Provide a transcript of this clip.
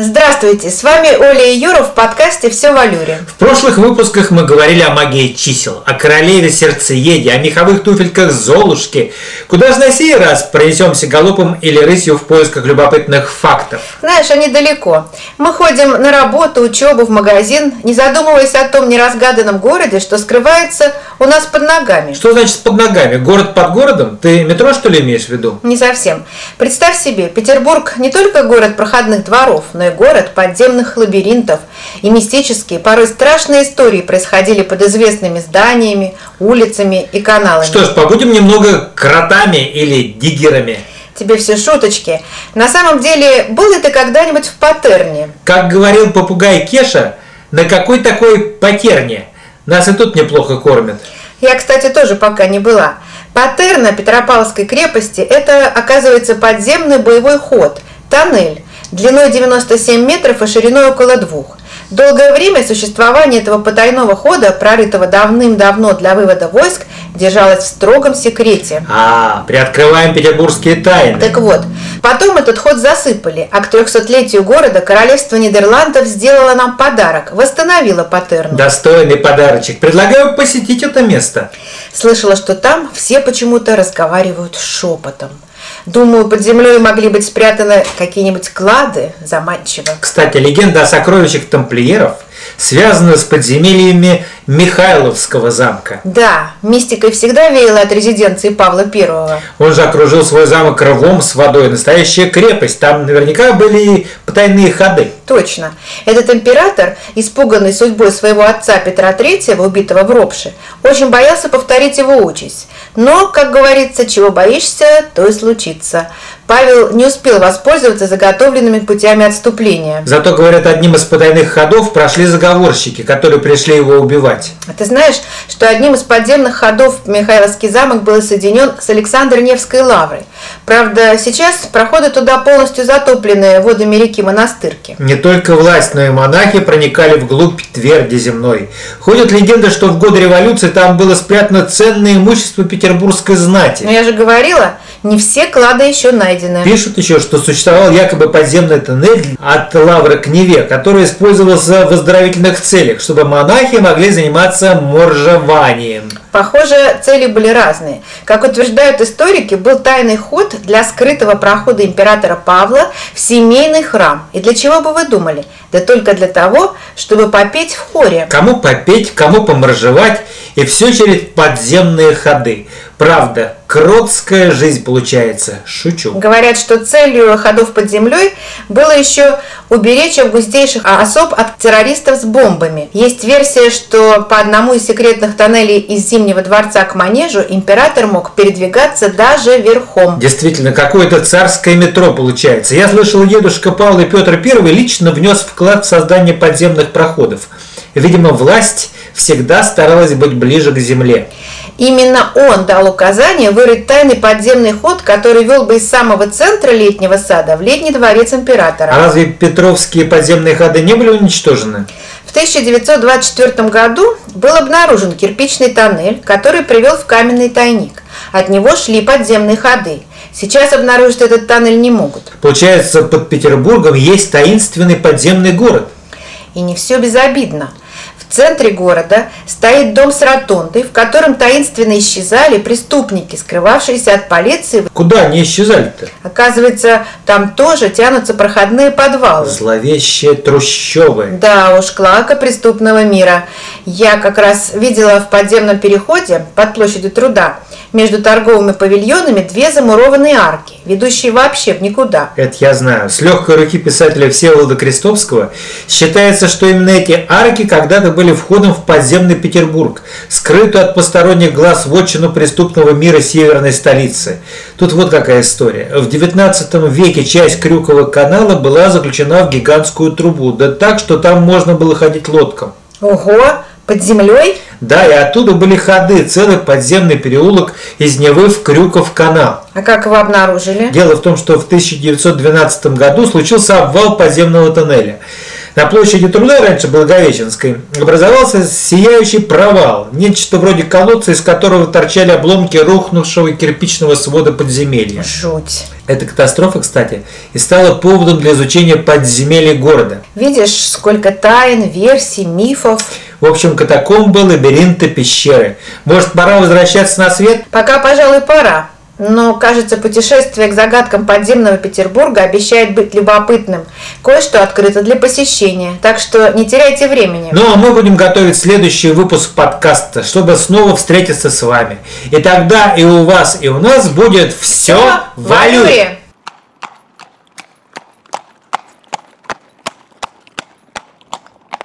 Здравствуйте, с вами Оля и Юра в подкасте «Все в аллюре». В прошлых выпусках мы говорили о магии чисел, о королеве сердцееде, о меховых туфельках Золушки. Куда же на сей раз пронесемся галопом или рысью в поисках любопытных фактов? Знаешь, они далеко. Мы ходим на работу, учебу, в магазин, не задумываясь о том неразгаданном городе, что скрывается у нас под ногами. Что значит под ногами? Город под городом? Ты метро, что ли, имеешь в виду? Не совсем. Представь себе, Петербург не только город проходных дворов, но город подземных лабиринтов, и мистические, порой страшные истории происходили под известными зданиями, улицами и каналами. Что ж, побудем немного кротами или диггерами. Тебе все шуточки. На самом деле, был ли ты когда-нибудь в Патерне? Как говорил попугай Кеша, на какой такой Патерне? Нас и тут неплохо кормят. Я, кстати, тоже пока не была. Патерна Петропавловской крепости – это, оказывается, подземный боевой ход, тоннель, длиной 97 метров и шириной около 2. Долгое время существование этого потайного хода, прорытого давным-давно для вывода войск, держалось в строгом секрете. Приоткрываем петербургские тайны. Так вот, потом этот ход засыпали, а к 300-летию города Королевство Нидерландов сделало нам подарок, восстановило Патерну. Достойный подарочек. Предлагаю посетить это место. Слышала, что там все почему-то разговаривают шепотом. Думаю, под землей могли быть спрятаны какие-нибудь клады, заманчиво. Кстати, легенда о сокровищах тамплиеров связана с подземельями Михайловского замка. Да, мистикой всегда веяло от резиденции Павла I. Он же окружил свой замок рвом с водой, настоящая крепость. Там наверняка были потайные ходы. Точно. Этот император, испуганный судьбой своего отца Петра III, убитого в Ропше, очень боялся повторить его участь. Но, как говорится, чего боишься, то и случится. Павел не успел воспользоваться заготовленными путями отступления. Зато, говорят, одним из потайных ходов прошли заговорщики, которые пришли его убивать. А ты знаешь, что одним из подземных ходов Михайловский замок был соединен с Александро-Невской лаврой. Правда, сейчас проходы туда полностью затоплены водами реки Монастырки. Не только власть, но и монахи проникали вглубь тверди земной. Ходит легенда, что в годы революции там было спрятано ценное имущество петербургской знати. Но я же говорила, не все клады еще найдены. Пишут еще, что существовал якобы подземный тоннель от лавры к Неве, который использовался в оздоровительных целях, чтобы монахи могли заниматься моржеванием. Похоже, цели были разные. Как утверждают историки, был тайный ход для скрытого прохода императора Павла в семейный храм. И для чего бы вы думали? Да только для того, чтобы попеть в хоре. Кому попеть, кому поморжевать, и все через подземные ходы. Правда, кротская жизнь получается. Шучу. Говорят, что целью ходов под землей было еще уберечь августейших особ от террористов с бомбами. Есть версия, что по одному из секретных тоннелей из Зимнего дворца к Манежу император мог передвигаться даже верхом. Действительно, какое-то царское метро получается. Я слышал, дедушка Павла и Петр I лично внес вклад в создание подземных проходов. Видимо, власть всегда старалась быть ближе к земле. Именно он дал указание вырыть тайный подземный ход, который вел бы из самого центра Летнего сада в Летний дворец императора. А разве петровские подземные ходы не были уничтожены? В 1924 году был обнаружен кирпичный тоннель, который привел в каменный тайник. От него шли подземные ходы. Сейчас обнаружить этот тоннель не могут. Получается, под Петербургом есть таинственный подземный город. И не все безобидно. В центре города стоит дом с ротондой, в котором таинственно исчезали преступники, скрывавшиеся от полиции. Куда они исчезали-то? Оказывается, там тоже тянутся проходные подвалы. Зловещие трущобы. Да уж, клоака преступного мира. Я как раз видела в подземном переходе под площадью Труда между торговыми павильонами две замурованные арки, ведущие вообще в никуда. Это я знаю. С легкой руки писателя Всеволода Крестовского считается, что именно эти арки когда-то были входом в подземный Петербург, скрытую от посторонних глаз вотчину преступного мира северной столицы. Тут вот какая история. В 19 веке часть Крюкова канала была заключена в гигантскую трубу, да так, что там можно было ходить лодком. Ого! Под землей? Да, и оттуда были ходы, целый подземный переулок из Невы в Крюков канал. А как его обнаружили? Дело в том, что в 1912 году случился обвал подземного тоннеля. На площади Труда, раньше Благовещенской, образовался сияющий провал, нечто вроде колодца, из которого торчали обломки рухнувшего кирпичного свода подземелья. Жуть. Эта катастрофа, кстати, и стала поводом для изучения подземелья города. Видишь, сколько тайн, версий, мифов. В общем, катакомбы, лабиринты, пещеры. Может, пора возвращаться на свет? Пока, пожалуй, пора. Но, кажется, путешествие к загадкам подземного Петербурга обещает быть любопытным. Кое-что открыто для посещения, так что не теряйте времени. Ну, а мы будем готовить следующий выпуск подкаста, чтобы снова встретиться с вами. И тогда и у вас, и у нас будет все в валюте.